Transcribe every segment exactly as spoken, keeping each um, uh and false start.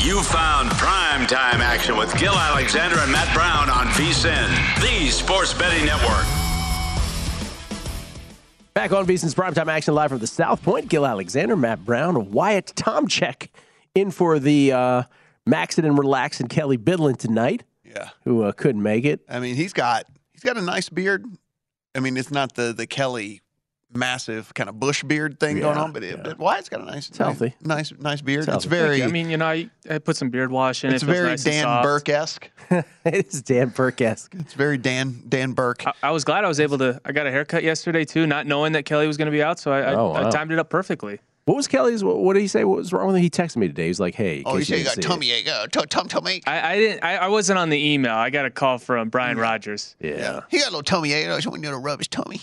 You found primetime action with Gil Alexander and Matt Brown on VSiN, the sports betting network. Back on VSiN's primetime action live from the South Point. Gil Alexander, Matt Brown, Wyatt Tomchek in for the uh, Maxin and Relaxin' Kelly Bidlin tonight. Yeah, who uh, couldn't make it. I mean, he's got he's got a nice beard. I mean, it's not the, the Kelly massive kind of bush beard thing yeah, going on, but, it, yeah. but Wyatt's got a nice, it's healthy, nice, nice beard. It's, it's very. I mean, you know, I, I put some beard wash in. It's it very nice Dan Burke esque. It's Dan Burke esque. It's very Dan Dan Burke. I, I was glad I was able to. I got a haircut yesterday too, not knowing that Kelly was going to be out, so I, oh, I, wow. I timed it up perfectly. What was Kelly's? What, what did he say? What was wrong with him? He texted me today. He's like, "Hey, oh, you said you got tummy ache, uh, t- tum tummy ache." I, I didn't. I, I wasn't on the email. I got a call from Brian yeah. Rogers. Yeah. yeah, he got a little tummy ache. I want you to rub his tummy.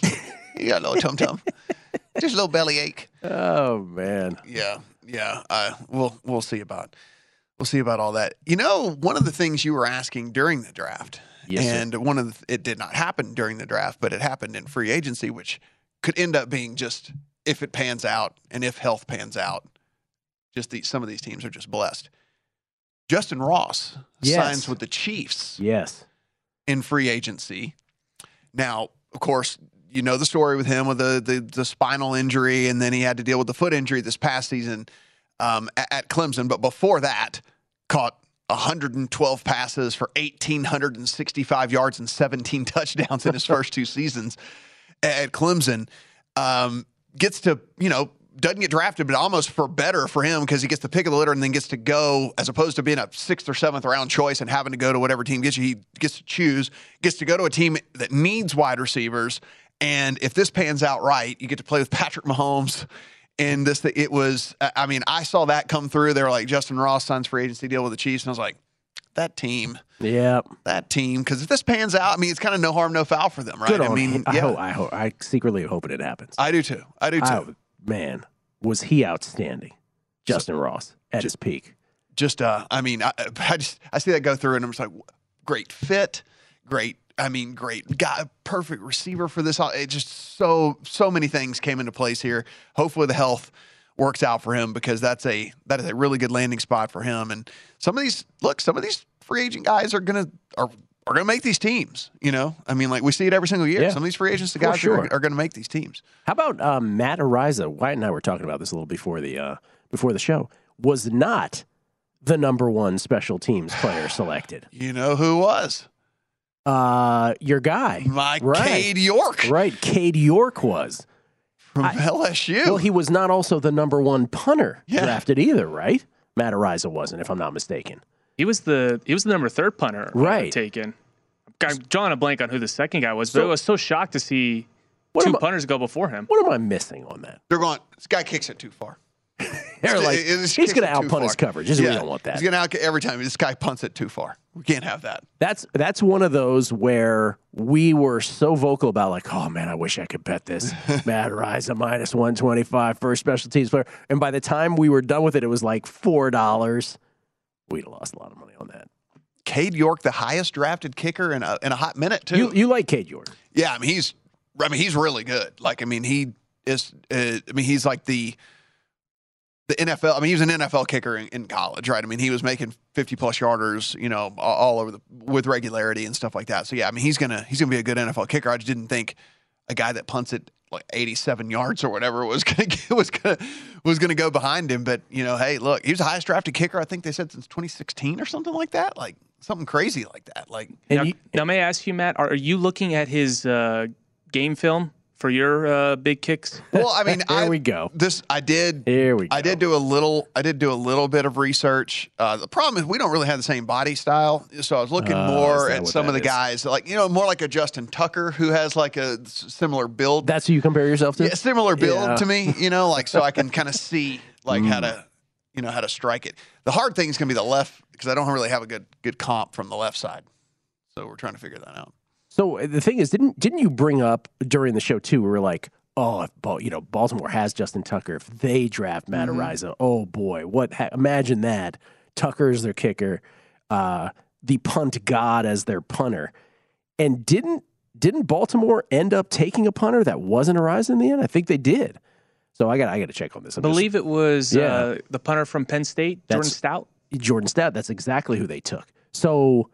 He got a little tum tum, just a little belly ache. Oh man. Yeah, yeah. Uh, we'll we'll see about we'll see about all that. You know, one of the things you were asking during the draft, yes, and sir. one of the, it did not happen during the draft, but it happened in free agency, which could end up being just. If it pans out and if health pans out, just the, some of these teams are just blessed. Justyn Ross yes. signs with the Chiefs yes. in free agency. Now, of course, you know the story with him with the, the, the spinal injury, and then he had to deal with the foot injury this past season um, at, at Clemson. But before that, caught one hundred twelve passes for one thousand eight hundred sixty-five yards and seventeen touchdowns in his first two seasons at Clemson. Um, Gets to, you know, doesn't get drafted, but almost for better for him because he gets the pick of the litter and then gets to go, as opposed to being a sixth or seventh round choice and having to go to whatever team gets you. He gets to choose, gets to go to a team that needs wide receivers. And if this pans out right, you get to play with Patrick Mahomes. And this, it was, I mean, I saw that come through. They were like, Justyn Ross signs free agency deal with the Chiefs. And I was like, that team. Yeah. That team. Because if this pans out, I mean, it's kind of no harm, no foul for them, right? Good I mean, I, yeah. hope, I hope. I secretly hope it happens. I do too. I do too. I, man, was he outstanding, Justyn so, Ross, at just, his peak. Just, uh, I mean, I, I just, I see that go through, and I'm just like, great fit, great. I mean, great guy, perfect receiver for this. It just so, so many things came into place here. Hopefully, the health works out for him because that's a that is a really good landing spot for him. And some of these look, some of these free agent guys are gonna are, are gonna make these teams. You know, I mean, like we see it every single year. Yeah. Some of these free agents, the guys For sure. are, are gonna make these teams. How about um, Matt Araiza? Wyatt and I were talking about this a little before the uh, before the show. Was not the number one special teams player selected. You know who was? Uh, your guy, my right. Cade York. Right, Cade York was. From I, L S U. Well, he was not also the number one punter yeah. drafted either, right? Matt Araiza wasn't, if I'm not mistaken. He was the he was the number third punter right. taken. I'm drawing a blank on who the second guy was, so, but I was so shocked to see two I, punters go before him. What am I missing on that? They're going, this guy kicks it too far. They're like, it, it he's going to outpunt his coverage. Yeah. We don't want that. He's going to out every time. This guy punts it too far. We can't have that. That's that's one of those where we were so vocal about, like, oh, man, I wish I could bet this. Matt Araiza minus one twenty-five for a special teams player. And by the time we were done with it, it was like four dollars. We'd have lost a lot of money on that. Cade York, the highest drafted kicker in a in a hot minute, too. You, you like Cade York? Yeah, I mean he's, I mean he's really good. Like I mean he is, uh, I mean he's like the, the N F L. I mean he was an N F L kicker in, in college, right? I mean he was making fifty plus yarders, you know, all over the with regularity and stuff like that. So yeah, I mean he's gonna he's gonna be a good N F L kicker. I just didn't think a guy that punts it like eighty-seven yards or whatever was going to was going was going to go behind him. But you know, hey, look, he was the highest drafted kicker I think they said since twenty sixteen or something like that, like something crazy like that. Like now, you, now, may I ask you, Matt, are, are you looking at his uh, game film for your uh, big kicks? Well, I mean, there I, we go. This I did. Here we go. I did do a little. I did do a little bit of research. Uh, the problem is we don't really have the same body style, so I was looking uh, more at some of the is? guys, like you know, more like a Justin Tucker who has like a similar build. That's who you compare yourself to. Yeah, similar build yeah. to me, you know, like so I can kind of see like mm. how to, you know, how to strike it. The hard thing is going to be the left because I don't really have a good good comp from the left side, so we're trying to figure that out. So the thing is, didn't didn't you bring up during the show too? We were like, oh, if ba- you know, Baltimore has Justin Tucker. If they draft Matt mm-hmm. Araiza, oh boy, what? Ha- imagine that. Tucker's their kicker, uh, the punt god as their punter, and didn't didn't Baltimore end up taking a punter that wasn't Araiza in the end? I think they did. So I got I got to check on this. I believe just, it was yeah. uh, the punter from Penn State, Jordan that's, Stout. Jordan Stout. That's exactly who they took. So.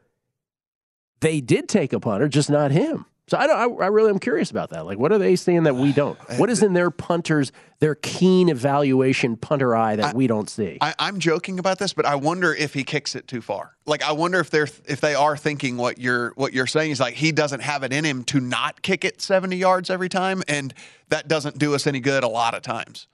They did take a punter, just not him. So I don't. I, I really am curious about that. Like, what are they saying that we don't? What is in their punters, their keen evaluation punter eye that I, we don't see? I, I'm joking about this, but I wonder if he kicks it too far. Like, I wonder if they're if they are thinking what you're what you're saying is like he doesn't have it in him to not kick it seventy yards every time, and that doesn't do us any good a lot of times.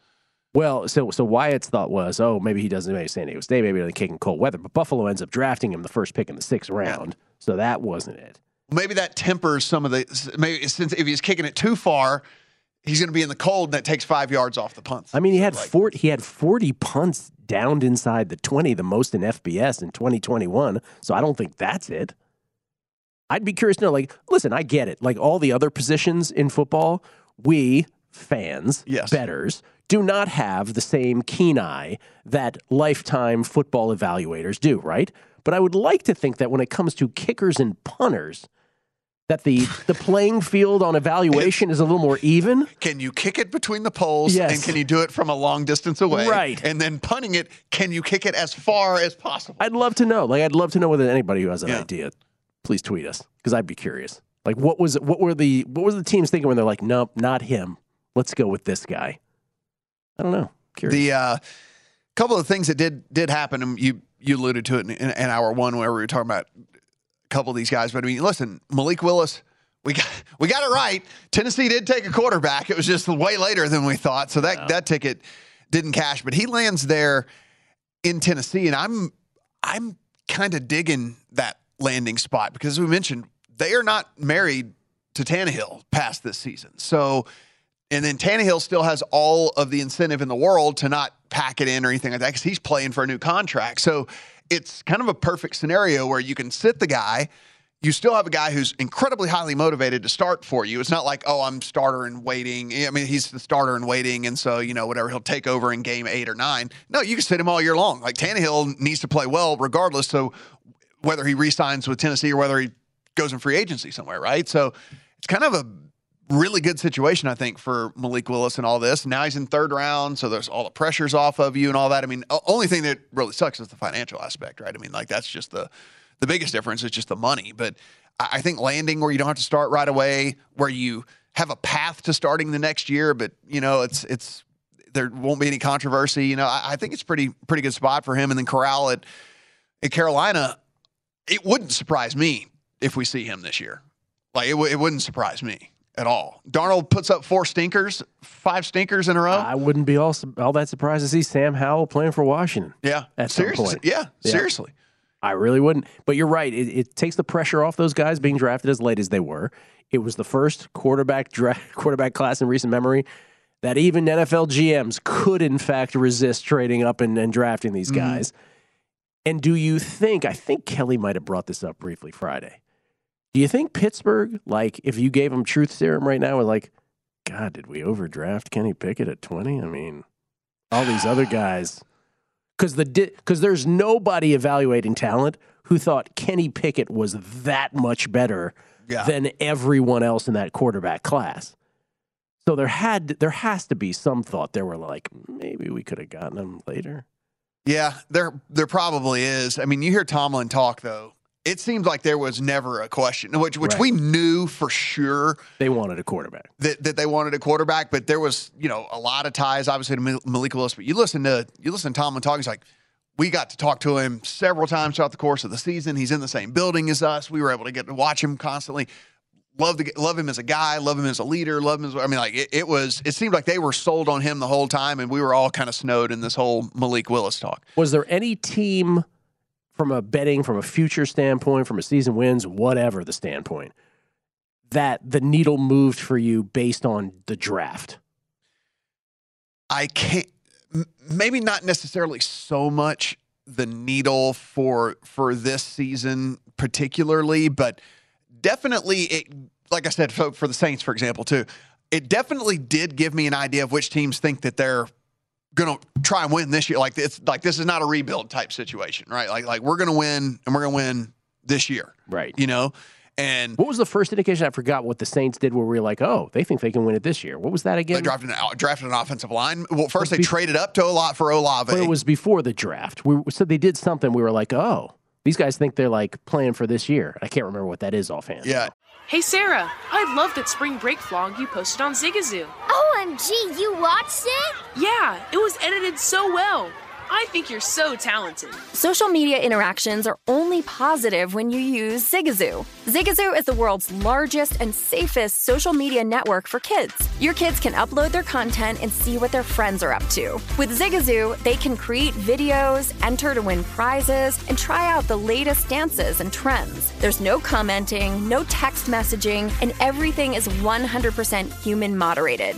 Well, so so Wyatt's thought was, oh, maybe he doesn't maybe San Diego State, maybe they're kicking cold weather, but Buffalo ends up drafting him the first pick in the sixth round. Yeah. So that wasn't it. Maybe that tempers some of the. Maybe since if he's kicking it too far, he's going to be in the cold, and that takes five yards off the punts. I mean, he had like, forty. He had forty punts downed inside the twenty, the most in F B S in twenty twenty-one. So I don't think that's it. I'd be curious to know. Like, listen, I get it. Like all the other positions in football, we fans, yes. bettors. Do not have the same keen eye that lifetime football evaluators do, right? But I would like to think that when it comes to kickers and punters, that the, the playing field on evaluation is a little more even. Can you kick it between the poles? Yes. And can you do it from a long distance away? Right. And then punting it, can you kick it as far as possible? I'd love to know. Like I'd love to know whether anybody who has an yeah. idea, please tweet us because I'd be curious. Like what was what were the what was the teams thinking when they're like, nope, not him. Let's go with this guy. I don't know. Curious. The uh, couple of things that did did happen, and you you alluded to it in, in, in hour one where we were talking about a couple of these guys. But I mean, listen, Malik Willis, we got we got it right. Tennessee did take a quarterback. It was just way later than we thought, so that yeah. that ticket didn't cash. But he lands there in Tennessee, and I'm I'm kind of digging that landing spot because as we mentioned, they are not married to Tannehill past this season, so. And then Tannehill still has all of the incentive in the world to not pack it in or anything like that because he's playing for a new contract. So it's kind of a perfect scenario where you can sit the guy. You still have a guy who's incredibly highly motivated to start for you. It's not like, oh, I'm starter and waiting. I mean, he's the starter and waiting. And so, you know, whatever, he'll take over in game eight or nine. No, you can sit him all year long. Like Tannehill needs to play well regardless. So whether he re-signs with Tennessee or whether he goes in free agency somewhere, right? So it's kind of a really good situation, I think, for Malik Willis and all this. Now he's in third round, so there's all the pressures off of you and all that. I mean, only thing that really sucks is the financial aspect, right? I mean, like that's just the the biggest difference is just the money. But I think landing where you don't have to start right away, where you have a path to starting the next year, but you know, it's it's there won't be any controversy. You know, I, I think it's pretty pretty good spot for him. And then Corral at at Carolina, it wouldn't surprise me if we see him this year. Like it w- it wouldn't surprise me. At all. Darnold puts up four stinkers, five stinkers in a row. I wouldn't be all, all that surprised to see Sam Howell playing for Washington. Yeah. At seriously. Some point. Yeah, yeah, seriously. I really wouldn't. But you're right. It, it takes the pressure off those guys being drafted as late as they were. It was the first quarterback dra- quarterback class in recent memory that even N F L G Ms could, in fact, resist trading up and, and drafting these guys. Mm. And do you think, I think Kelly might have brought this up briefly Friday. Do you think Pittsburgh, like, if you gave them truth serum right now, was like, God, did we overdraft Kenny Pickett at twenty? I mean, all these other guys. Because the because there's nobody evaluating talent who thought Kenny Pickett was that much better yeah. than everyone else in that quarterback class. So there had there has to be some thought. There were like, maybe we could have gotten him later. Yeah, there there probably is. I mean, you hear Tomlin talk, though. it seems like there was never a question, which which right. we knew for sure. They wanted a quarterback. That that they wanted a quarterback, but there was, you know, a lot of ties, obviously, to Malik Willis. But you listen to you listen to Tomlin talking, he's like, we got to talk to him several times throughout the course of the season. He's in the same building as us. We were able to get to watch him constantly. Love the, love him as a guy, love him as a leader, love him as, I mean, like, it, it was, it seemed like they were sold on him the whole time, and we were all kind of snowed in this whole Malik Willis talk. Was there any team from a betting, from a future standpoint, from a season wins, whatever the standpoint, that the needle moved for you based on the draft? I can't, maybe not necessarily so much the needle for for this season particularly, but definitely, it, like I said, for the Saints, for example, too, it definitely did give me an idea of which teams think that they're going to try and win this year. Like, it's like, this is not a rebuild type situation, right? Like, like we're going to win, and we're going to win this year. Right. You know? And what was the first indication? I forgot what the Saints did where we were like, oh, they think they can win it this year. What was that again? They drafted an, drafted an offensive line. Well, first they be- traded up to Olave for Olave. But it was before the draft. We So they did something. We were like, oh. These guys think they're, like, playing for this year. I can't remember what that is offhand. Yeah. Hey, Sarah, I love that spring break vlog you posted on Zigazoo. O M G, you watched it? Yeah, it was edited so well. I think you're so talented. Social media interactions are only positive when you use Zigazoo. Zigazoo is the world's largest and safest social media network for kids. Your kids can upload their content and see what their friends are up to. With Zigazoo, they can create videos, enter to win prizes, and try out the latest dances and trends. There's no commenting, no text messaging, and everything is one hundred percent human moderated.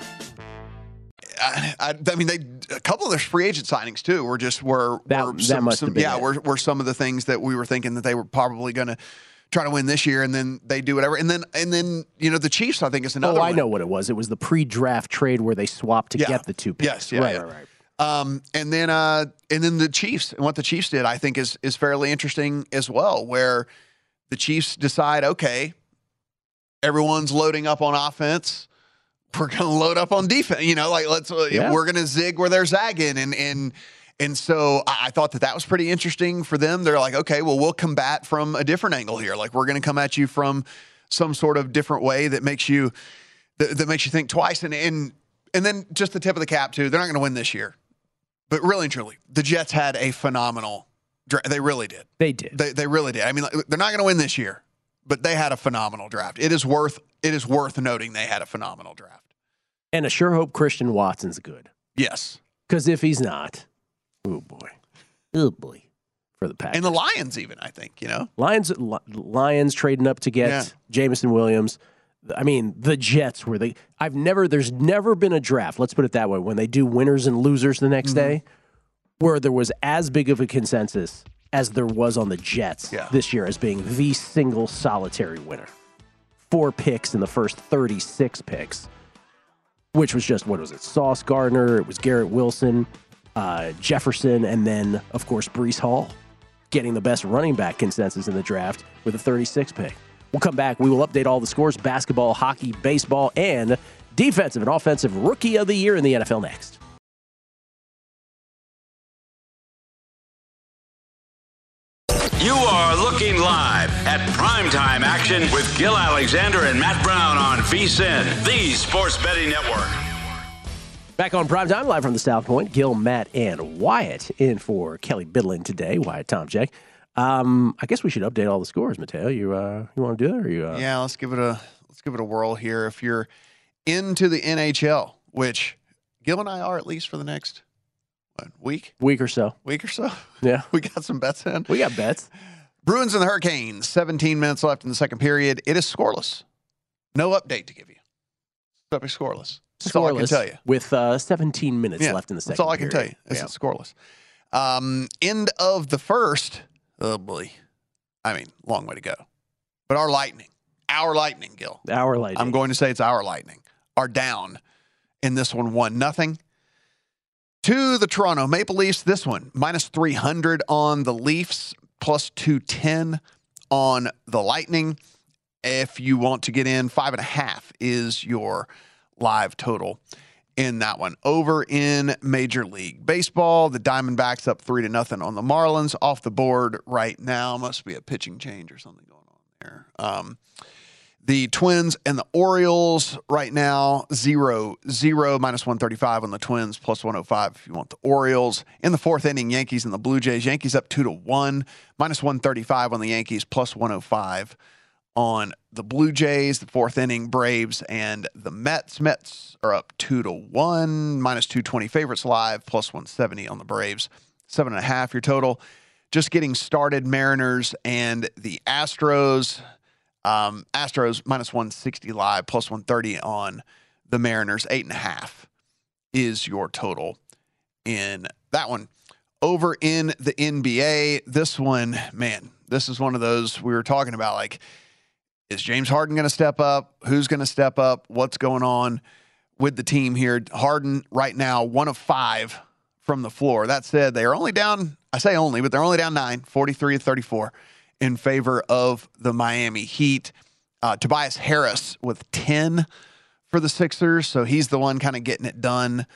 I, I, I mean, they a couple of their free agent signings too were just were, that, were some, that some, yeah, were, were some of the things that we were thinking that they were probably going to try to win this year, and then they do whatever, and then and then you know the Chiefs, I think, is another. Oh, I one. know what it was. It was the pre-draft trade where they swapped to yeah. get the two picks. Yes, yeah, right, yeah. right, right. Um, and then uh, and then the Chiefs, and what the Chiefs did, I think, is is fairly interesting as well, where the Chiefs decide, okay, everyone's loading up on offense. We're going to load up on defense, you know, like let's, yeah. we're going to zig where they're zagging. And, and, and so I thought that that was pretty interesting for them. They're like, okay, well, we'll combat from a different angle here. Like we're going to come at you from some sort of different way that makes you, that, that makes you think twice. And, and, and then just the tip of the cap too, they're not going to win this year, but really and truly the Jets had a phenomenal draft. They really did. They did. They, they really did. I mean, like, they're not going to win this year, but they had a phenomenal draft. It is worth It is worth noting they had a phenomenal draft. And I sure hope Christian Watson's good. Yes. Because if he's not, oh boy. Oh boy. For the Packers. And the Lions even, I think, you know? Lions Lions trading up to get yeah. Jameson Williams. I mean, the Jets were the I've never, there's never been a draft, let's put it that way, when they do winners and losers the next mm-hmm. day, where there was as big of a consensus as there was on the Jets yeah. this year as being the single solitary winner. Four picks in the first thirty-six picks, which was just, what was it, Sauce Gardner, it was Garrett Wilson, uh, Jefferson, and then, of course, Breece Hall getting the best running back consensus in the draft with a thirty-six pick. We'll come back. We will update all the scores, basketball, hockey, baseball, and defensive and offensive rookie of the year in the N F L next. You are looking live at Primetime Action with Gil Alexander and Matt Brown on VSiN, the Sports Betting Network. Back on Primetime, live from the South Point, Gil, Matt, and Wyatt in for Kelly Bidlin today, Wyatt Tomchek. Um, I guess we should update all the scores, Mateo. You uh, you want to do that, or you? Uh... Yeah, let's give it a let's give it a whirl here. If you're into the N H L, which Gil and I are at least for the next what, week, week or so, week or so. Yeah, we got some bets in. We got bets. Bruins and the Hurricanes. seventeen minutes left in the second period. It is scoreless. No update to give you. It's scoreless. That's scoreless all I can tell you. With uh, seventeen minutes yeah, left in the second. That's all I can period. tell you. It's yeah. scoreless. Um, end of the first. Oh, boy. I mean, long way to go. But our Lightning, our Lightning, Gil. Our Lightning. I'm going to say it's our Lightning. Are down in this one, one nothing. To the Toronto Maple Leafs, this one, minus three hundred on the Leafs, plus two ten on the Lightning. If you want to get in, five and a half is your live total in that one. Over in Major League Baseball, the Diamondbacks up three to nothing on the Marlins. Off the board right now. Must be a pitching change or something going on there. Um, the Twins and the Orioles right now, zero, zero, minus one thirty-five on the Twins, plus one oh five if you want the Orioles. In the fourth inning, Yankees and the Blue Jays. Yankees up two to one, minus one thirty-five on the Yankees, plus one oh five on the Blue Jays. The fourth inning, Braves and the Mets. Mets are up two to one, minus two twenty favorites live, plus one seventy on the Braves. Seven and a half your total. Just getting started. Mariners and the Astros. Um, Astros minus one sixty live, plus one thirty on the Mariners. Eight and a half is your total in that one. Over in the N B A, this one, man, this is one of those we were talking about, like, is James Harden going to step up? Who's going to step up? What's going on with the team here? Harden right now, one of five from the floor. That said, they are only down, I say only, but they're only down nine, forty-three to thirty-four in favor of the Miami Heat. Uh, Tobias Harris with ten for the Sixers. So he's the one kind of getting it done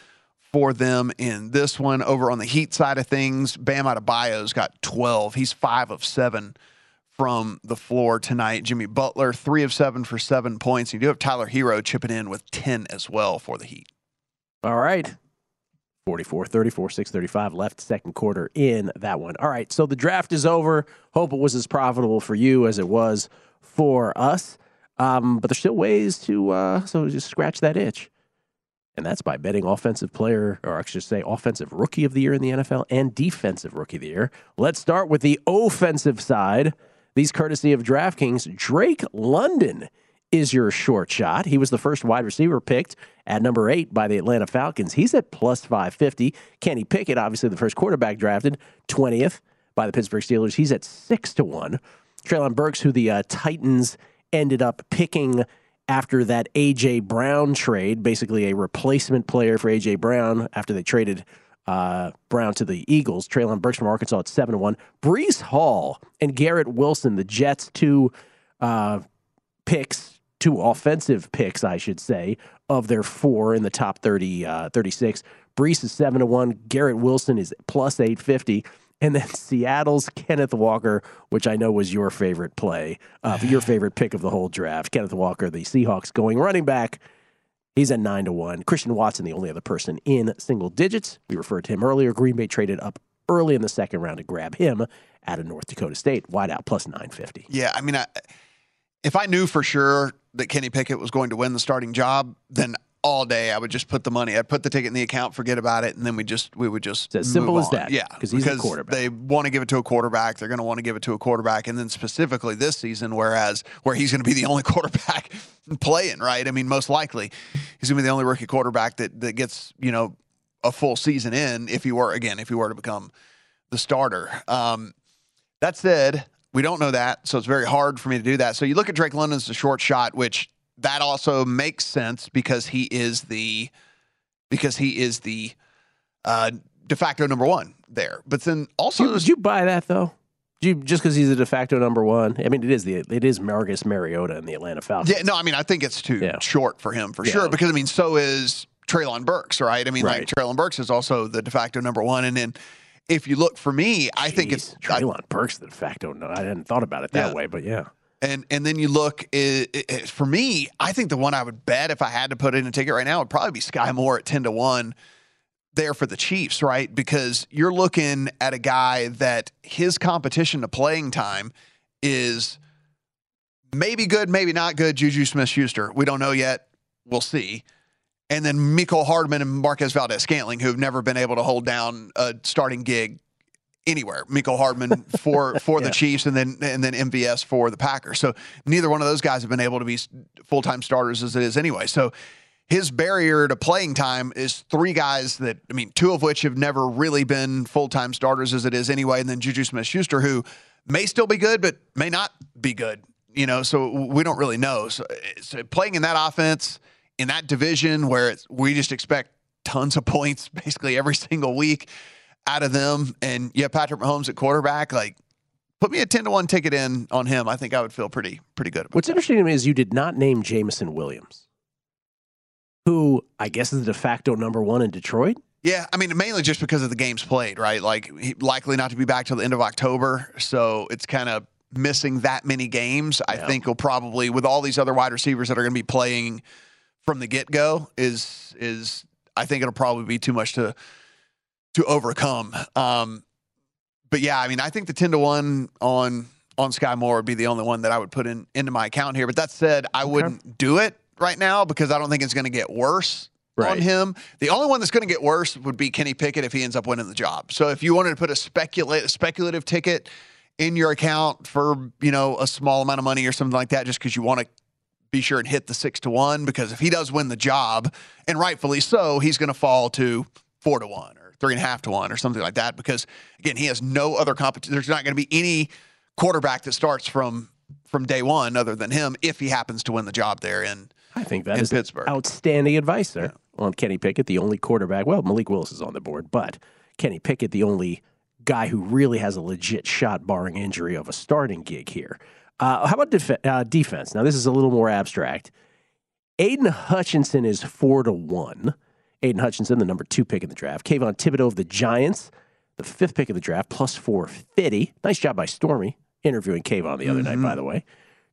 for them in this one. Over on the Heat side of things, Bam Adebayo's got twelve. He's five of seven from the floor tonight. Jimmy Butler, three of seven for seven points. You do have Tyler Hero chipping in with ten as well for the Heat. All right. forty-four thirty-four, six thirty-five left, second quarter in that one. All right, so the draft is over. Hope it was as profitable for you as it was for us. Um, but there's still ways to uh, so just scratch that itch. And that's by betting offensive player, or I should say offensive rookie of the year in the N F L and defensive rookie of the year. Let's start with the offensive side. These courtesy of DraftKings. Drake London is your short shot. He was the first wide receiver picked at number eight by the Atlanta Falcons. He's at plus five fifty. Kenny Pickett, obviously the first quarterback drafted, twentieth by the Pittsburgh Steelers. He's at six to one. Treylon Burks, who the uh, Titans ended up picking after that A J Brown trade, basically a replacement player for A J Brown after they traded Uh, Brown to the Eagles. Treylon Burks from Arkansas at seven to one. Breece Hall and Garrett Wilson, the Jets' two uh, picks, two offensive picks, I should say, of their four in the top thirty, uh, thirty-six. Breece is seven to one. Garrett Wilson is plus eight fifty. And then Seattle's Kenneth Walker, which I know was your favorite play, uh, your favorite pick of the whole draft. Kenneth Walker, the Seahawks going running back. He's at nine to one. Christian Watson, the only other person in single digits. We referred to him earlier. Green Bay traded up early in the second round to grab him out of North Dakota State. Wideout plus nine fifty. Yeah, I mean, I, if I knew for sure that Kenny Pickett was going to win the starting job, then all day I would just put the money. I'd put the ticket in the account, forget about it, and then we just we would just it's as simple on. as that. Yeah, he's because a quarterback. They want to give it to a quarterback. They're going to want to give it to a quarterback, and then specifically this season, whereas where he's going to be the only quarterback playing, right? I mean, most likely he's going to be the only rookie quarterback that that gets, you know, a full season in if he were again if he were to become the starter. Um, that said, we don't know that, so it's very hard for me to do that. So you look at Drake London as a short shot, which. That also makes sense because he is the because he is the uh, de facto number one there. But then also, did you buy that though? You, just because he's a de facto number one. I mean, it is the it is Marcus Mariota in the Atlanta Falcons. Yeah, no, I mean, I think it's too yeah. short for him for yeah. sure. Because I mean, so is Treylon Burks, right? I mean, right. like Treylon Burks is also the de facto number one. And then if you look for me, Jeez, I think it's Treylon I, Burks the de facto. No, I hadn't thought about it that yeah. way, but yeah. And and then you look it, it, for me, I think the one I would bet if I had to put in a ticket right now would probably be Skyy Moore at ten to one. There for the Chiefs, right? Because you're looking at a guy that his competition to playing time is maybe good, maybe not good. Juju Smith-Schuster. We don't know yet. We'll see. And then Mecole Hardman and Marquez Valdez-Scantling, who've never been able to hold down a starting gig anywhere. Mecole Hardman for, for yeah. the Chiefs and then, and then M V S for the Packers. So neither one of those guys have been able to be full-time starters as it is anyway. So his barrier to playing time is three guys that, I mean, two of which have never really been full-time starters as it is anyway, and then Juju Smith-Schuster, who may still be good but may not be good, you know, so we don't really know. So, so playing in that offense, in that division where it's, we just expect tons of points basically every single week out of them, and yeah, Patrick Mahomes at quarterback, like, put me a ten to one ticket in on him. I think I would feel pretty pretty good about it. What's that. Interesting to me is you did not name Jameson Williams, who I guess is the de facto number one in Detroit. Yeah, I mean, mainly just because of the games played, right? Like, he likely not to be back till the end of October, so it's kind of missing that many games. Yeah. I think will probably, with all these other wide receivers that are going to be playing from the get-go, is is I think it'll probably be too much to to overcome. Um, but yeah, I mean, I think the ten to one on on Skyy Moore would be the only one that I would put in into my account here. But that said, I okay. wouldn't do it right now, because I don't think it's going to get worse right. on him. The only one that's going to get worse would be Kenny Pickett if he ends up winning the job. So if you wanted to put a speculative speculative ticket in your account for, you know, a small amount of money or something like that, just because you want to be sure and hit the six to one, because if he does win the job, and rightfully so, he's going to fall to four to one or three and a half to one or something like that. Because again, he has no other competition. There's not going to be any quarterback that starts from from day one other than him if he happens to win the job there in. I think that is Pittsburgh. Outstanding advice there yeah. on Kenny Pickett, the only quarterback. Well, Malik Willis is on the board, but Kenny Pickett, the only guy who really has a legit shot, barring injury, of a starting gig here. Uh, how about def- uh, defense? Now, this is a little more abstract. Aiden Hutchinson is four to one. Aiden Hutchinson, the number two pick in the draft. Kayvon Thibodeau of the Giants, the fifth pick of the draft, plus four fifty. Nice job by Stormy interviewing Kayvon the other mm-hmm. night, by the way.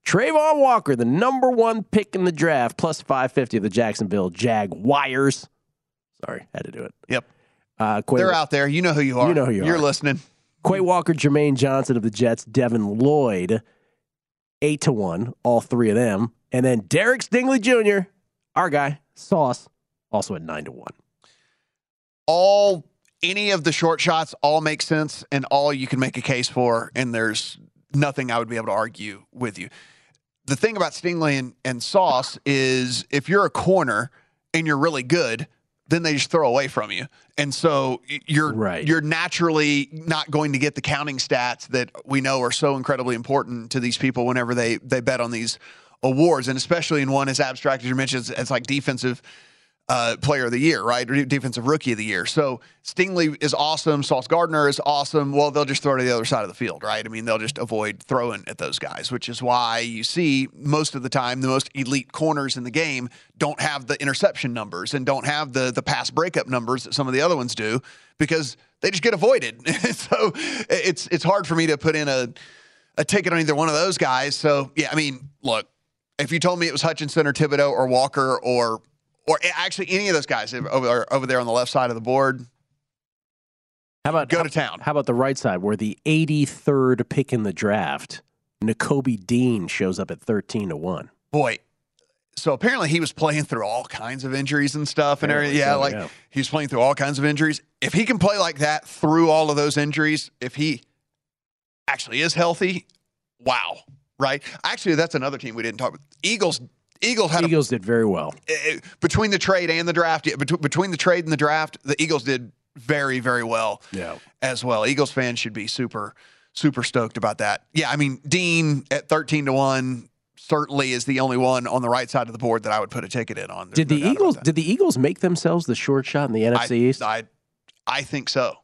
Trayvon Walker, the number one pick in the draft, plus five fifty of the Jacksonville Jaguars. Sorry, had to do it. Yep. Uh, Quay They're Wa- out there. You know who you are. You know who you You're are. You're listening. Quay Walker, Jermaine Johnson of the Jets, Devin Lloyd, eight to one, all three of them. And then Derek Stingley Junior, our guy, Sauce, also at nine to one. All, any of the short shots all make sense, and all you can make a case for, and there's nothing I would be able to argue with you. The thing about Stingley and, and Sauce is if you're a corner and you're really good, then they just throw away from you. And so you're right. you're naturally not going to get the counting stats that we know are so incredibly important to these people whenever they, they bet on these awards. And especially in one as abstract as you mentioned, it's, it's like defensive uh, player of the year, right? Or defensive rookie of the year. So Stingley is awesome. Sauce Gardner is awesome. Well, they'll just throw to the other side of the field, right? I mean, they'll just avoid throwing at those guys, which is why you see most of the time the most elite corners in the game don't have the interception numbers and don't have the, the pass breakup numbers that some of the other ones do, because they just get avoided. So it's, it's hard for me to put in a, a ticket on either one of those guys. So yeah, I mean, look, if you told me it was Hutchinson or Thibodeau or Walker or Or actually, any of those guys over over there on the left side of the board. How about go how, to town? How about the right side, where the eighty-third pick in the draft, Nakobe Dean, shows up at thirteen to one. Boy, so apparently he was playing through all kinds of injuries and stuff, and everything. Yeah, so, like yeah. he was playing through all kinds of injuries. If he can play like that through all of those injuries, if he actually is healthy, wow, right? Actually, that's another team we didn't talk about. Eagles. Eagles had Eagles a, did very well it, between the trade and the draft. Yeah, bet- between the trade and the draft, the Eagles did very, very well. Yeah, as well. Eagles fans should be super, super stoked about that. Yeah, I mean, Dean at thirteen to one certainly is the only one on the right side of the board that I would put a ticket in on. There's did no the Eagles? Did the Eagles make themselves the short shot in the N F C East? I, I, I think so.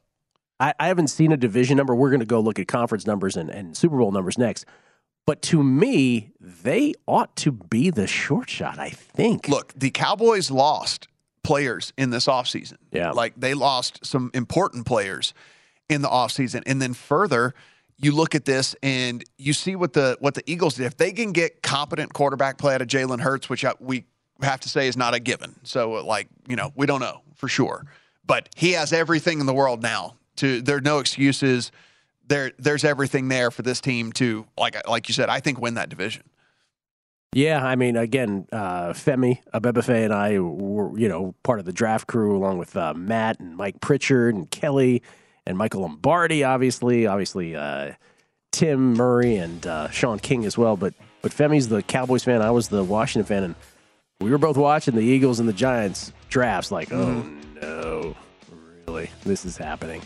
I, I haven't seen a division number. We're going to go look at conference numbers and, and Super Bowl numbers next. But to me, they ought to be the short shot, I think. Look, the Cowboys lost players in this offseason. Yeah. Like, they lost some important players in the offseason. And then further, you look at this and you see what the what the Eagles did. If they can get competent quarterback play out of Jalen Hurts, which I, we have to say is not a given. So, like, you know, we don't know for sure. But he has everything in the world now. To There are no excuses. There, there's everything there for this team to, like like you said, I think win that division. Yeah, I mean, again, uh, Femi Abebefe and I were, you know, part of the draft crew along with uh, Matt and Mike Pritchard and Kelly and Michael Lombardi, obviously, obviously uh, Tim Murray and uh, Sean King as well. But but Femi's the Cowboys fan, I was the Washington fan, and we were both watching the Eagles and the Giants drafts. Like, oh no, really, this is happening.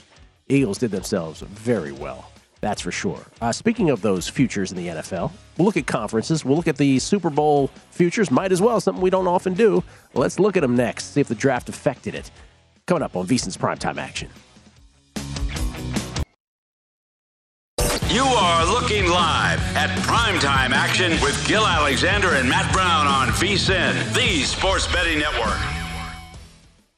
Eagles did themselves very well, that's for sure. Uh, speaking of those futures in the N F L, we'll look at conferences. We'll look at the Super Bowl futures. Might as well, something we don't often do. Let's look at them next, see if the draft affected it. Coming up on VEASAN's Primetime Action. You are looking live at Primetime Action with Gil Alexander and Matt Brown on VSiN, the Sports Betting Network.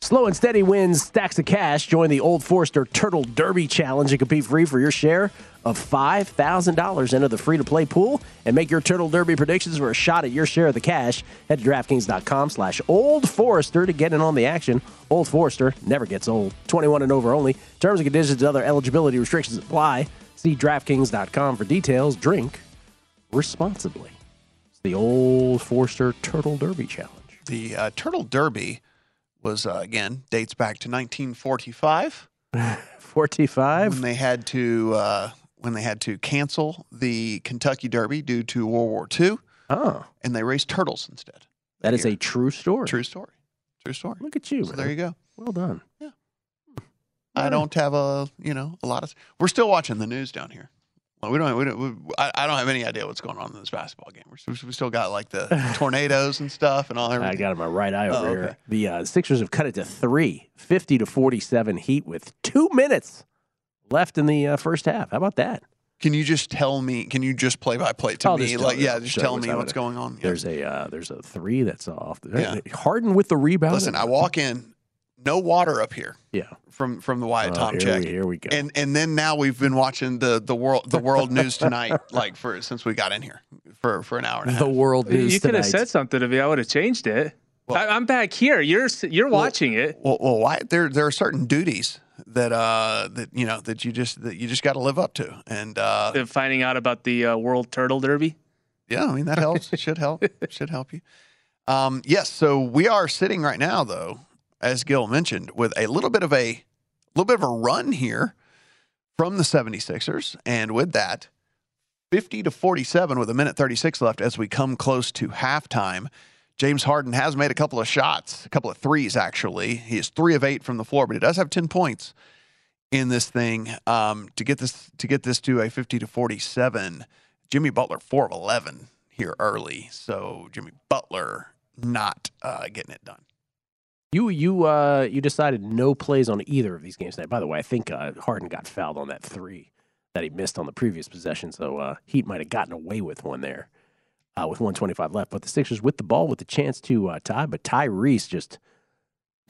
Slow and steady wins stacks of cash. Join the Old Forester Turtle Derby Challenge and compete free for your share of five thousand dollars into the free-to-play pool and make your Turtle Derby predictions for a shot at your share of the cash. Head to DraftKings.com slash Old Forester to get in on the action. Old Forester never gets old. twenty-one and over only. Terms and conditions and other eligibility restrictions apply. See DraftKings dot com for details. Drink responsibly. It's the Old Forester Turtle Derby Challenge. The uh, Turtle Derby was, uh, again, dates back to nineteen forty-five. forty-five? When they had to uh, when they had to cancel the Kentucky Derby due to World War Two. Oh. And they raised turtles instead. That, that is year. A true story. True story. True story. Look at you, so man. There you go. Well done. Yeah. I don't have a, you know, a lot of, we're still watching the news down here. We don't, we don't, we, I, I don't have any idea what's going on in this basketball game. We're, we still got like the tornadoes and stuff and all everything. I got my right eye over oh, okay. here. The uh, Sixers have cut it to three, fifty to forty-seven Heat with two minutes left in the uh, first half. How about that? Can you just tell me, can you just play by play to I'll me? Like, yeah, just tell me what's going on. There's yeah. a, uh, there's a three that's off. Yeah. Harden with the rebound. Listen, I walk in. No water up here. Yeah, from from the Wyatt Tomchek. Here we, here we go. And and then now we've been watching the the world the world news tonight. Like for since we got in here for, for an hour and a half. The world news. You could tonight. Have said something to me. I would have changed it. Well, I, I'm back here. You're you're well, watching it. Well, well, Wyatt, there there are certain duties that uh that you know that you just that you just got to live up to. And uh, and finding out about the uh, World Turtle Derby. Yeah, I mean that helps. It should help. It should help you. Um, yes. So we are sitting right now though, as Gil mentioned, with a little bit of a little bit of a run here from the 76ers. And with that, fifty to forty-seven with a minute thirty-six left as we come close to halftime. James Harden has made a couple of shots, a couple of threes, actually. He is three of eight from the floor, but he does have ten points in this thing. Um, to get this to get this to a fifty to forty-seven, Jimmy Butler, four of eleven here early. So Jimmy Butler not uh, getting it done. You you uh you decided no plays on either of these games tonight. By the way, I think uh, Harden got fouled on that three that he missed on the previous possession, so uh, Heat might have gotten away with one there uh, with one twenty-five left. But the Sixers with the ball with the chance to uh, tie, but Tyrese just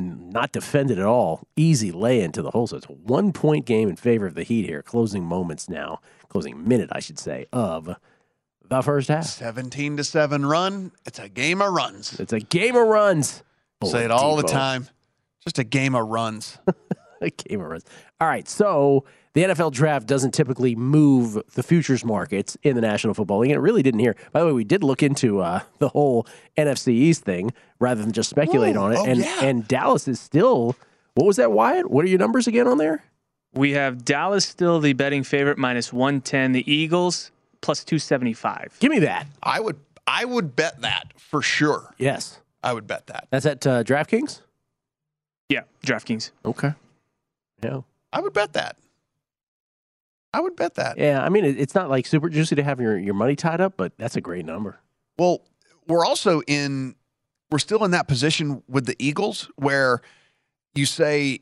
not defended at all. Easy lay into the hole, so it's a one-point game in favor of the Heat here. Closing moments now, closing minute, I should say, of the first half. seventeen to seven run. It's a game of runs. It's a game of runs. Bullet Say it all Depot. The time. Just a game of runs. A game of runs. All right, so the N F L draft doesn't typically move the futures markets in the National Football League, and it really didn't here. By the way, we did look into uh, the whole N F C East thing rather than just speculate Whoa, on it, oh, and, yeah. and Dallas is still, what was that, Wyatt? What are your numbers again on there? We have Dallas still the betting favorite, minus one ten. The Eagles, plus two seventy-five. Give me that. I would, I would bet that for sure. Yes. I would bet that. That's at uh, DraftKings? Yeah, DraftKings. Okay. Yeah. I would bet that. I would bet that. Yeah, I mean, it, it's not like super juicy to have your, your money tied up, but that's a great number. Well, we're also in, we're still in that position with the Eagles where you say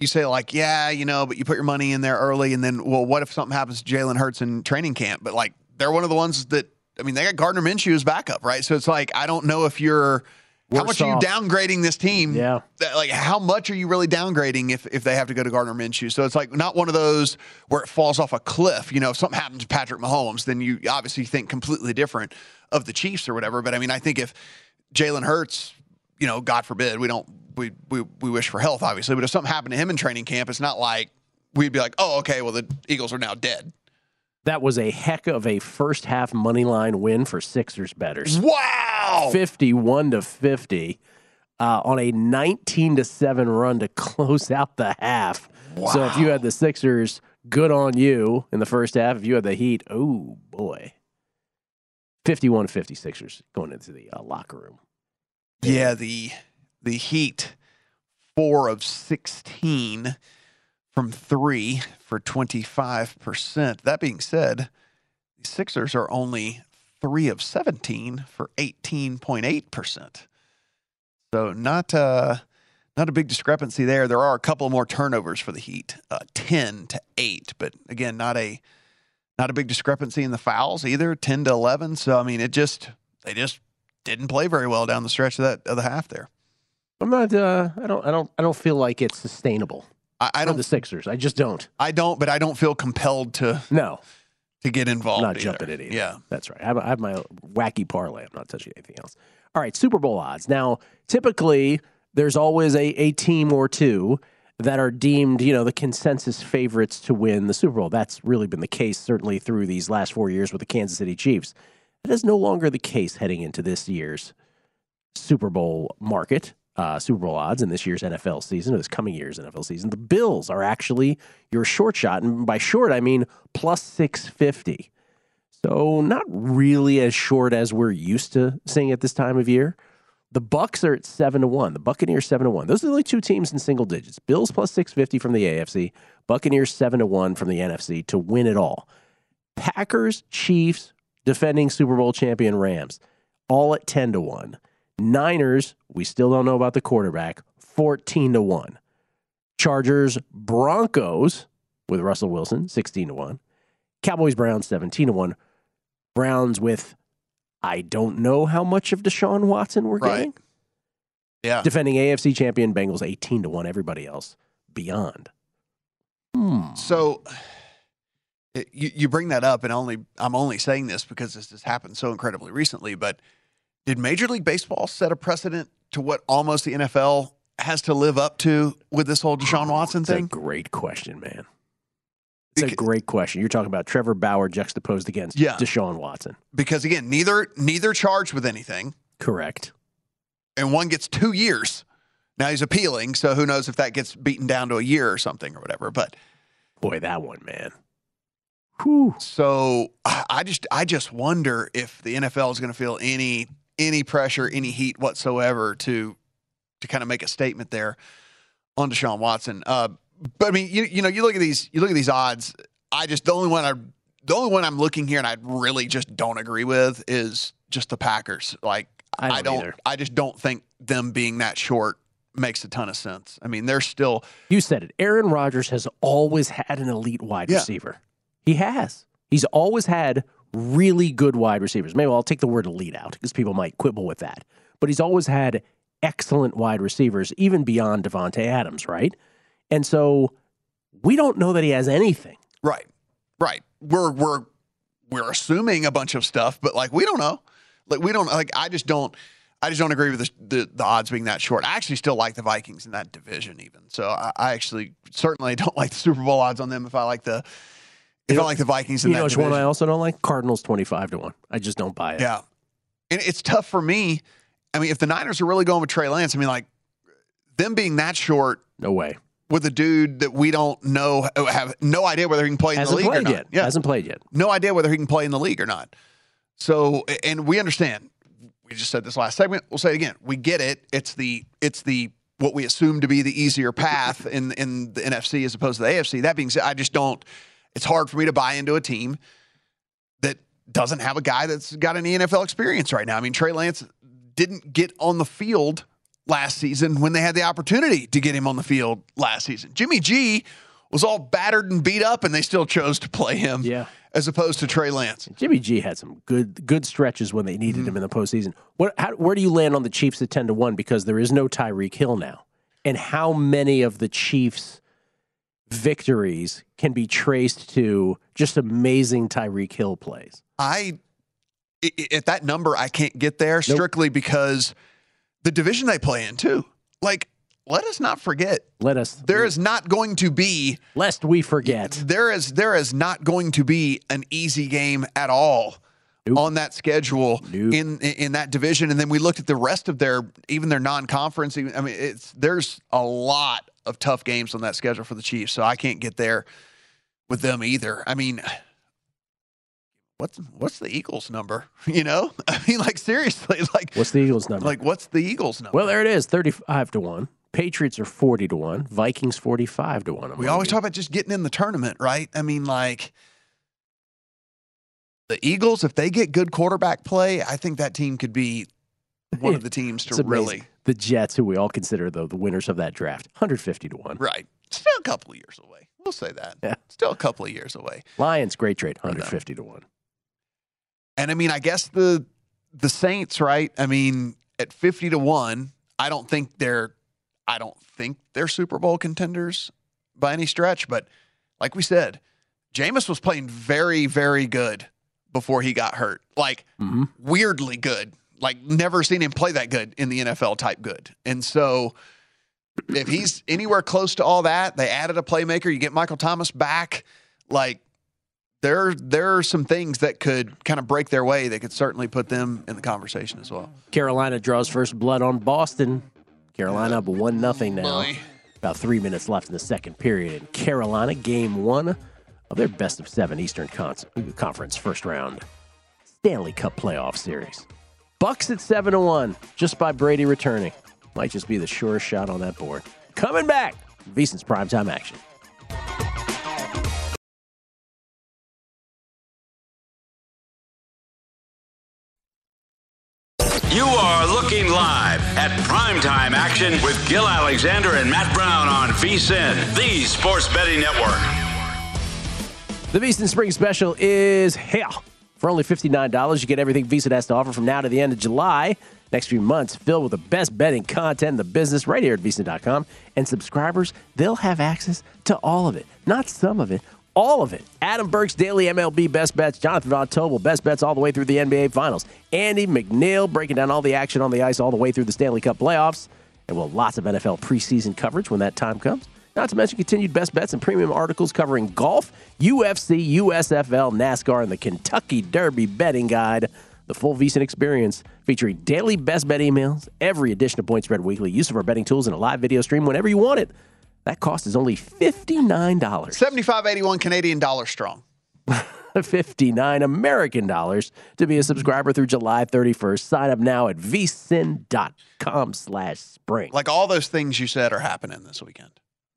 you say like, yeah, you know, but you put your money in there early and then, well, what if something happens to Jalen Hurts in training camp? But like, they're one of the ones that, I mean, they got Gardner Minshew as backup, right? So it's like, I don't know if you're, Worse how much off. Are you downgrading this team? Yeah. That, like, how much are you really downgrading if, if they have to go to Gardner Minshew? So it's like not one of those where it falls off a cliff. You know, if something happens to Patrick Mahomes, then you obviously think completely different of the Chiefs or whatever. But I mean, I think if Jalen Hurts, you know, God forbid, we don't, we, we, we wish for health, obviously, but if something happened to him in training camp, it's not like we'd be like, oh, okay, well, the Eagles are now dead. That was a heck of a first half money line win for Sixers bettors. Wow, fifty-one to fifty uh, on a nineteen to seven run to close out the half. Wow. So if you had the Sixers, good on you in the first half. If you had the Heat, oh boy, fifty-one fifty Sixers going into the uh, locker room. Yeah, the the Heat four of sixteen. From three for twenty-five percent. That being said, the Sixers are only three of seventeen for eighteen point eight percent. So not uh, not a big discrepancy there. There are a couple more turnovers for the Heat, uh, ten to eight. But again, not a not a big discrepancy in the fouls either, ten to eleven. So I mean, it just they just didn't play very well down the stretch of that of the half there. I'm not. Uh, I don't. I don't. I don't feel like it's sustainable. I don't the Sixers. I just don't. I don't, but I don't feel compelled to no to get involved. I'm not either. Jumping at either. Yeah, that's right. I have, I have my wacky parlay. I'm not touching anything else. All right, Super Bowl odds. Now, typically, there's always a a team or two that are deemed, you know, the consensus favorites to win the Super Bowl. That's really been the case, certainly through these last four years with the Kansas City Chiefs. That is no longer the case heading into this year's Super Bowl market. Uh, Super Bowl odds in this year's N F L season, or this coming year's N F L season, the Bills are actually your short shot. And by short, I mean plus six fifty. So not really as short as we're used to seeing at this time of year. The Bucs are at seven to one. The Buccaneers seven to one. Those are the only two teams in single digits. Bills plus six fifty from the A F C. Buccaneers seven to one from the N F C to win it all. Packers, Chiefs, defending Super Bowl champion Rams, all at ten to one. Niners, we still don't know about the quarterback, fourteen to one. Chargers, Broncos, with Russell Wilson, sixteen to one. Cowboys, Browns, seventeen to one. Browns with, I don't know how much of Deshaun Watson we're right. getting. Yeah. Defending A F C champion, Bengals, eighteen to one. Everybody else beyond. Hmm. So you, you bring that up, and only I'm only saying this because this has happened so incredibly recently, but did Major League Baseball set a precedent to what almost the N F L has to live up to with this whole Deshaun Watson thing? That's a great question, man. It's because, a great question. You're talking about Trevor Bauer juxtaposed against yeah. Deshaun Watson. Because, again, neither neither charged with anything. Correct. And one gets two years. Now he's appealing, so who knows if that gets beaten down to a year or something or whatever. But boy, that one, man. Whew. So I just, I just wonder if the N F L is going to feel any... any pressure, any heat whatsoever to to kind of make a statement there on Deshaun Watson. Uh, but I mean, you you know, you look at these you look at these odds. I just the only one I the only one I'm looking here and I really just don't agree with is just the Packers. Like I don't I, don't, I just don't think them being that short makes a ton of sense. I mean, they're still you said it. Aaron Rodgers has always had an elite wide yeah. receiver. He has. He's always had really good wide receivers. Maybe I'll take the word elite out because people might quibble with that. But he's always had excellent wide receivers, even beyond Devontae Adams, right? And so we don't know that he has anything. Right, right. We're we're we're assuming a bunch of stuff, but like we don't know. Like we don't like. I just don't. I just don't agree with the the, the odds being that short. I actually still like the Vikings in that division, even. So I, I actually certainly don't like the Super Bowl odds on them. If I like the If I like the Vikings in you that know which division. One I also don't like? Cardinals twenty-five to one. I just don't buy it. Yeah. And it's tough for me. I mean, if the Niners are really going with Trey Lance, I mean, like, them being that short. No way. With a dude that we don't know, have no idea whether he can play in Hasn't the league or not. Yet. Yeah. Hasn't played yet. No idea whether he can play in the league or not. So, and we understand. We just said this last segment. We'll say it again. We get it. It's the, it's the, what we assume to be the easier path in, in the N F C as opposed to the A F C. That being said, I just don't. It's hard for me to buy into a team that doesn't have a guy that's got any N F L experience right now. I mean, Trey Lance didn't get on the field last season when they had the opportunity to get him on the field last season. Jimmy G was all battered and beat up, and they still chose to play him yeah. as opposed to Trey Lance. Jimmy G had some good good stretches when they needed mm-hmm. him in the postseason. What, how, where do you land on the Chiefs at ten to one? Because there is no Tyreek Hill now. And how many of the Chiefs' victories can be traced to just amazing Tyreek Hill plays? I, at that number, I can't get there strictly nope. because the division they play in, too. Like, let us not forget. Let us. There is not going to be. Lest we forget. There is there is not going to be an easy game at all nope. on that schedule nope. in in that division. And then we looked at the rest of their, even their non-conference. Even, I mean, it's there's a lot of tough games on that schedule for the Chiefs. So I can't get there with them either. I mean, what's what's the Eagles number? You know, I mean, like seriously, like what's the Eagles number? Like what's the Eagles number? Well, there it is, thirty-five to one. Patriots are forty to one. Vikings forty-five to one. We always talk about just getting in the tournament, right? I mean, like the Eagles, if they get good quarterback play, I think that team could be one of the teams to really. The Jets, who we all consider though the winners of that draft, one hundred fifty to one. Right, still a couple of years away. We'll say that. Yeah. Still a couple of years away. Lions, great trade, one hundred fifty to one. And I mean, I guess the the Saints, right? I mean, at fifty to one, I don't think they're I don't think they're Super Bowl contenders by any stretch. But like we said, Jameis was playing very, very good before he got hurt. Like mm-hmm. weirdly good. Like never seen him play that good in the N F L type good. And so if he's anywhere close to all that, they added a playmaker, you get Michael Thomas back, like There, there are some things that could kind of break their way that could certainly put them in the conversation as well. Carolina draws first blood on Boston. Carolina up one nothing now. About three minutes left in the second period. Carolina, game one of their best of seven Eastern Con- Conference first round Stanley Cup playoff series. Bucks at seven to one, just by Brady returning. Might just be the surest shot on that board. Coming back, VEASAN's primetime action. You are looking live at Primetime Action with Gil Alexander and Matt Brown on VSiN, the Sports Betting Network. The VSiN Spring Special is here. For only fifty-nine dollars, you get everything VSiN has to offer from now to the end of July. Next few months filled with the best betting content in the business right here at V S I N dot com. And subscribers, they'll have access to all of it. Not some of it. All of it. Adam Burke's Daily M L B Best Bets, Jonathan Von Tobel Best Bets all the way through the N B A Finals, Andy McNeil breaking down all the action on the ice all the way through the Stanley Cup playoffs, and well, lots of N F L preseason coverage when that time comes. Not to mention continued Best Bets and premium articles covering golf, U F C, U S F L, NASCAR, and the Kentucky Derby Betting Guide. The full VEASAN experience featuring daily Best Bet emails, every edition of Point Spread Weekly, use of our betting tools, and a live video stream whenever you want it. That cost is only fifty-nine dollars. seventy-five eighty-one Canadian dollars strong. fifty-nine American dollars to be a subscriber through July thirty-first. Sign up now at vsin.com slash spring. Like all those things you said are happening this weekend.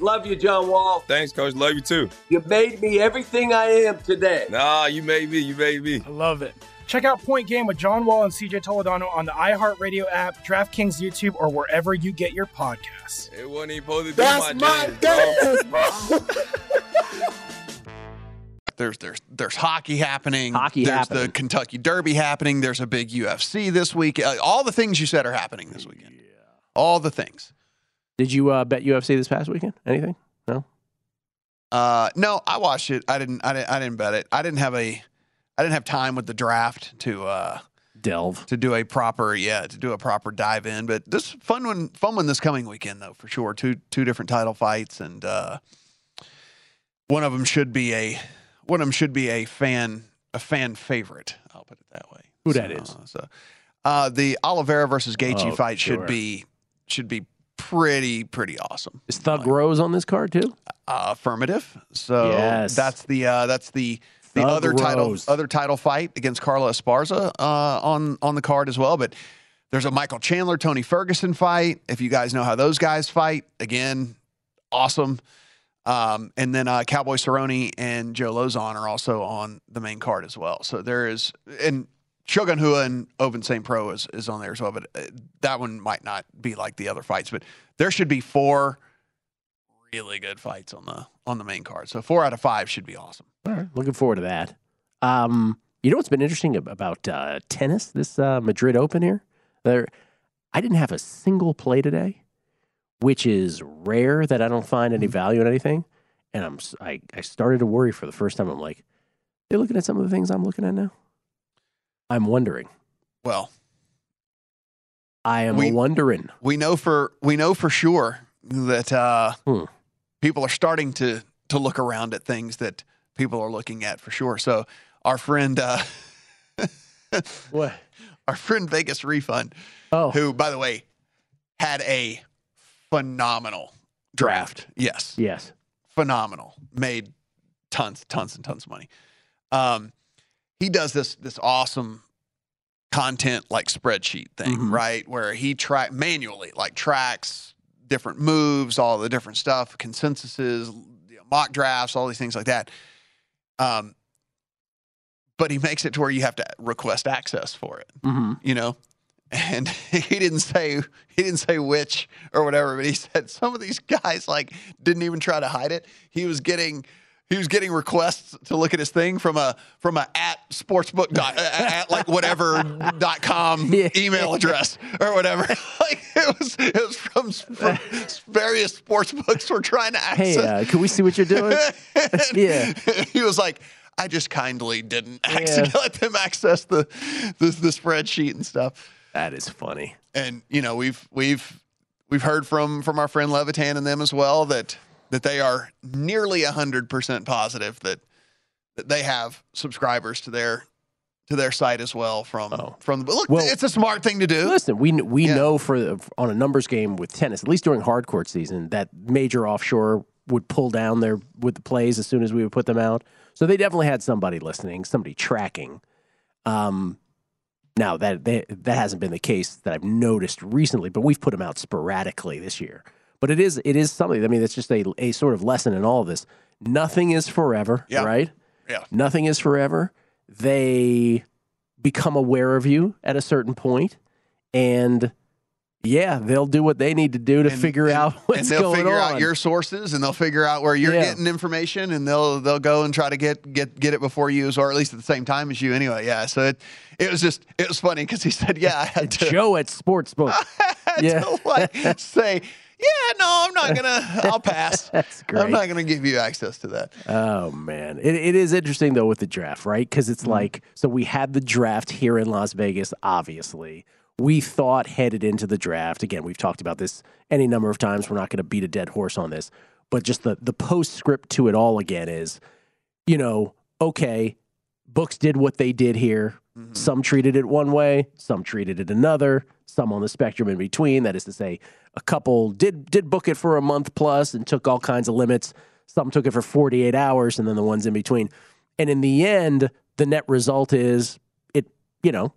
Love you, John Wall. Thanks, Coach. Love you, too. You made me everything I am today. Nah, you made me. You made me. I love it. Check out Point Game with John Wall and C J Toledano on the iHeartRadio app, DraftKings YouTube, or wherever you get your podcasts. It wasn't even supposed to be my, my dance, bro. There's there's there's hockey happening. Hockey there's happening. The Kentucky Derby happening. There's a big U F C this week. All the things you said are happening this weekend. Yeah. All the things. Did you uh, bet U F C this past weekend? Anything? No. Uh, no, I watched it. I didn't. I didn't. I didn't bet it. I didn't have a. I didn't have time with the draft to uh, delve to do a proper yeah to do a proper dive in. But this fun one, fun one this coming weekend though for sure. Two two different title fights and uh, one of them should be a. One of them should be a fan, a fan favorite. I'll put it that way. Who so, that is? So, uh, the Oliveira versus Gaethje oh, fight sure. should be should be pretty pretty awesome. Is Thug like, Rose on this card too? Uh, affirmative. So yes. that's the uh, that's the the Thug other Rose. title other title fight against Carla Esparza uh, on on the card as well. But there's a Michael Chandler Tony Ferguson fight. If you guys know how those guys fight, again, awesome. Um, and then uh, Cowboy Cerrone and Joe Lauzon are also on the main card as well. So there is, and Shogun Hua and Ovin Saint Pro is, is on there as well, but that one might not be like the other fights. But there should be four really good fights on the on the main card. So four out of five should be awesome. All right, looking forward to that. Um, you know what's been interesting about uh, tennis, this uh, Madrid Open here? There, I didn't have a single play today, which is rare that I don't find any value in anything. And I'm, I, I started to worry for the first time. I'm like, they're looking at some of the things I'm looking at now. I'm wondering. Well. I am we, wondering. We know for we know for sure that uh, hmm. people are starting to, to look around at things that people are looking at for sure. So our friend... Uh, what? Our friend Vegas Refund, oh. who, by the way, had a... phenomenal draft. draft. Yes. Yes. Phenomenal. Made tons, tons and tons of money. Um, he does this, this awesome content like spreadsheet thing, mm-hmm. right? Where he track manually, like tracks different moves, all the different stuff, consensuses, you know, mock drafts, all these things like that. Um, but he makes it to where you have to request access for it, mm-hmm. you know? And he didn't say he didn't say which or whatever, but he said some of these guys like didn't even try to hide it. He was getting he was getting requests to look at his thing from a from a at sportsbook dot at like whatever dot com email address or whatever. Like it was it was from, from various sportsbooks were trying to access. Hey, uh, can we see what you're doing? Yeah, he was like, I just kindly didn't yeah. let them access the, the the spreadsheet and stuff. That is funny. And, you know, we've we've we've heard from from our friend Levitan and them as well that that they are nearly one hundred percent positive that that they have subscribers to their to their site as well from oh. from the look well, it's a smart thing to do. Listen, we we yeah. know for on a numbers game with tennis, at least during hard court season, that major offshore would pull down their with the plays as soon as we would put them out. So they definitely had somebody listening, somebody tracking. Um Now, that, that that hasn't been the case that I've noticed recently, but we've put them out sporadically this year. But it is it is something. I mean, it's just a, a sort of lesson in all of this. Nothing is forever, yeah. right? Yeah. Nothing is forever. They become aware of you at a certain point, and yeah, they'll do what they need to do to and, figure and, out what's going on. And they'll figure on. out your sources, and they'll figure out where you're yeah. getting information, and they'll they'll go and try to get get get it before you, or at least at the same time as you, anyway. Yeah. So it it was just it was funny because he said, "Yeah, I had to." Joe at Sportsbook. I had yeah. to like say, "Yeah, no, I'm not gonna. I'll pass. That's great. I'm not gonna give you access to that." Oh man, it it is interesting though with the draft, right? Because it's mm-hmm. like so we had the draft here in Las Vegas, obviously. We thought headed into the draft, again, we've talked about this any number of times. We're not going to beat a dead horse on this. But just the, the postscript to it all again is, you know, okay, books did what they did here. Mm-hmm. Some treated it one way. Some treated it another. some on the spectrum in between. That is to say, a couple did did book it for a month plus and took all kinds of limits. Some took it for forty-eight hours, and then the ones in between. And in the end, the net result is it, you know,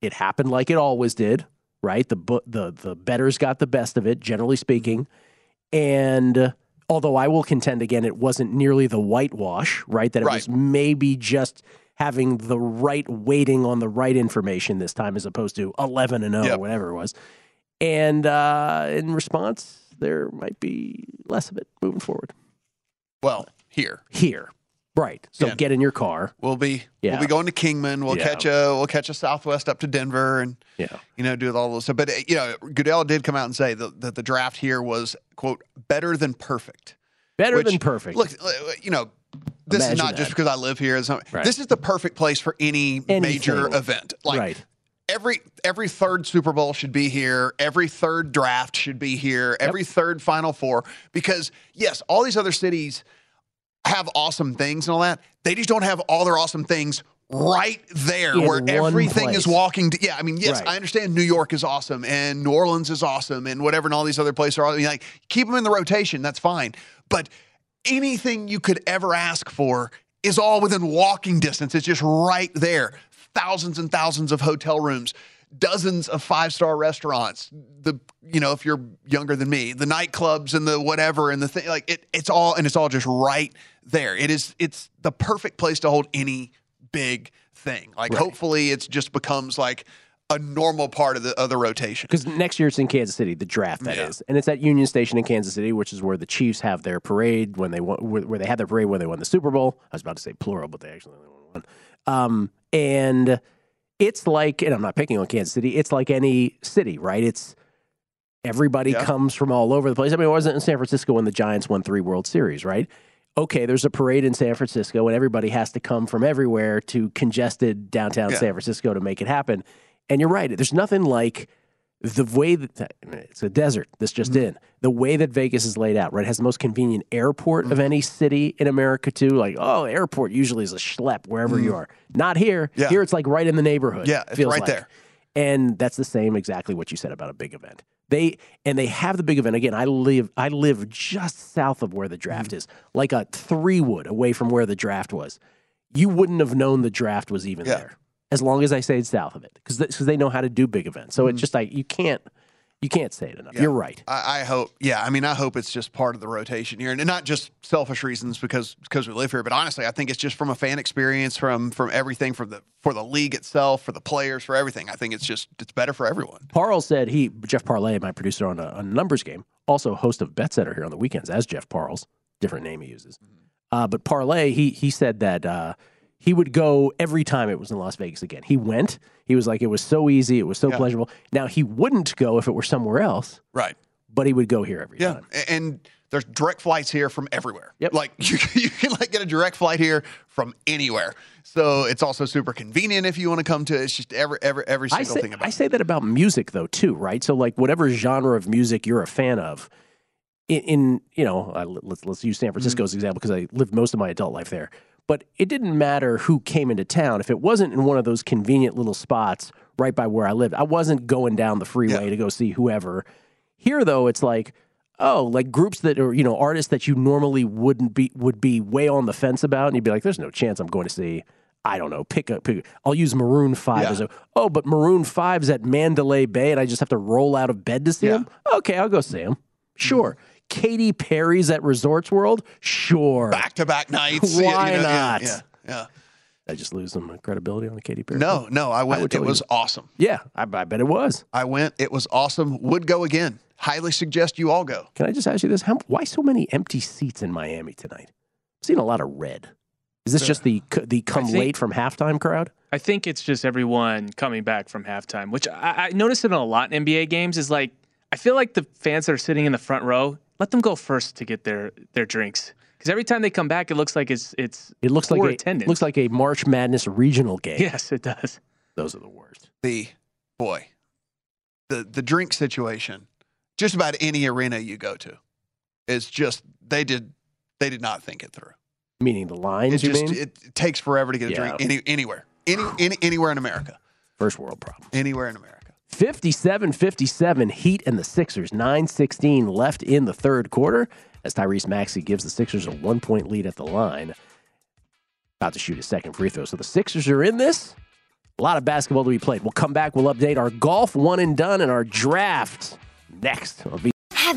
it happened like it always did, right? The the the bettors got the best of it, generally speaking. And although I will contend again, it wasn't nearly the whitewash, right? That it right. was maybe just having the right weighting on the right information this time, as opposed to eleven and oh, yep. whatever it was. And uh, in response, there might be less of it moving forward. Well, here, here, right. So yeah. get in your car. We'll be yeah. we'll be going to Kingman. We'll yeah. catch a we'll catch a Southwest up to Denver, and yeah. you know, do all those stuff. But you know, Goodell did come out and say that, that the draft here was, quote, better than perfect. Better Which, than perfect. Look, you know. This Imagine is not that. just because I live here. Right. This is the perfect place for any Anything. major event. Like right. every every third Super Bowl should be here. Every third draft should be here. Every yep. third Final Four. Because, yes, all these other cities have awesome things and all that. They just don't have all their awesome things right there in where everything place. is walking. To, yeah, I mean, yes, right. I understand New York is awesome and New Orleans is awesome and whatever, and all these other places are awesome. I mean, like, keep them in the rotation. That's fine. But anything you could ever ask for is all within walking distance. It's just right there. Thousands and thousands of hotel rooms, dozens of five-star restaurants. The, you know, if you're younger than me, the nightclubs and the whatever and the thing, like it, it's all, and it's all just right there. It is, it's the perfect place to hold any big thing. Like right. hopefully it's just becomes like a normal part of the other rotation. Because next year it's in Kansas City, the draft that yeah. is, and it's at Union Station in Kansas City, which is where the Chiefs have their parade when they won, where they had their parade when they won the Super Bowl. I was about to say plural, but they actually only won one. Um, and it's like, and I'm not picking on Kansas City. It's like any city, right? It's everybody yeah. comes from all over the place. I mean, it wasn't in San Francisco when the Giants won three World Series, right? Okay, there's a parade in San Francisco, and everybody has to come from everywhere to congested downtown yeah. San Francisco to make it happen. And you're right. There's nothing like the way that it's a desert. This just mm-hmm. in the way that Vegas is laid out, right? It has the most convenient airport mm-hmm. of any city in America too. Like, oh, airport usually is a schlep wherever mm-hmm. you are. Not here. Yeah. Here it's like right in the neighborhood. Yeah, it's feels right like. there. And that's the same exactly what you said about a big event. They and they have the big event again. I live I live just south of where the draft mm-hmm. is, like a three wood away from where the draft was. You wouldn't have known the draft was even yeah. there, as long as I say it's south of it, because th- they know how to do big events. So it's just like, you can't, you can't say it enough. Yeah. You're right. I, I hope. Yeah. I mean, I hope it's just part of the rotation here, and not just selfish reasons because, because we live here, but honestly, I think it's just from a fan experience, from, from everything, from the, for the league itself, for the players, for everything. I think it's just, it's better for everyone. Parle said he, Jeff Parlay, my producer on a, on Numbers Game, also host of Bet Center here on the weekends as Jeff Parles, different name he uses. Uh, but Parlay, he, he said that, uh, he would go every time it was in Las Vegas again. He went. He was like, it was so easy. It was so yeah. pleasurable. Now, he wouldn't go if it were somewhere else. Right. But he would go here every yeah. time. And there's direct flights here from everywhere. Yep. Like, you, you can like get a direct flight here from anywhere. So it's also super convenient if you want to come to it. It's just every, every, every single say, thing about I it. I say that about music, though, too, right? So, like, whatever genre of music you're a fan of, in, in you know, uh, let's, let's use San Francisco's mm-hmm. example because I lived most of my adult life there. But it didn't matter who came into town. If it wasn't in one of those convenient little spots right by where I lived, I wasn't going down the freeway yeah. to go see whoever. Here, though, it's like, oh, like groups that are, you know, artists that you normally wouldn't be, would be way on the fence about. And you'd be like, there's no chance I'm going to see, I don't know, pick up, pick, I'll use Maroon five yeah. as a, oh, but Maroon five's at Mandalay Bay and I just have to roll out of bed to see yeah. him? Okay, I'll go see him. Sure. Mm-hmm. Katy Perry's at Resorts World? Sure. Back-to-back nights. Why you know, not? Yeah, yeah, yeah. I just lose some credibility on the Katy Perry. No, no, I went. I would it was you. awesome. Yeah, I, I bet it was. I went. It was awesome. Would go again. Highly suggest you all go. Can I just ask you this? How, why so many empty seats in Miami tonight? I've seen a lot of red. Is this uh, just the the come think, late from halftime crowd? I think it's just everyone coming back from halftime, which I, I noticed it on a lot in N B A games. Is like, I feel like the fans that are sitting in the front row, let them go first to get their, their drinks, because every time they come back, it looks like it's it's it looks poor like a, attendance. It looks like a March Madness regional game. Yes, it does. Those are the worst. The boy, the the drink situation, just about any arena you go to, is just they did they did not think it through. Meaning the lines. It you just mean? It, it takes forever to get a yeah. drink any, anywhere, any, any anywhere in America. First world problem. Anywhere in America. fifty-seven fifty-seven Heat and the Sixers. nine sixteen left in the third quarter as Tyrese Maxey gives the Sixers a one-point lead at the line. About to shoot his second free throw. So the Sixers are in this. A lot of basketball to be played. We'll come back. We'll update our golf one and done and our draft next on V. Have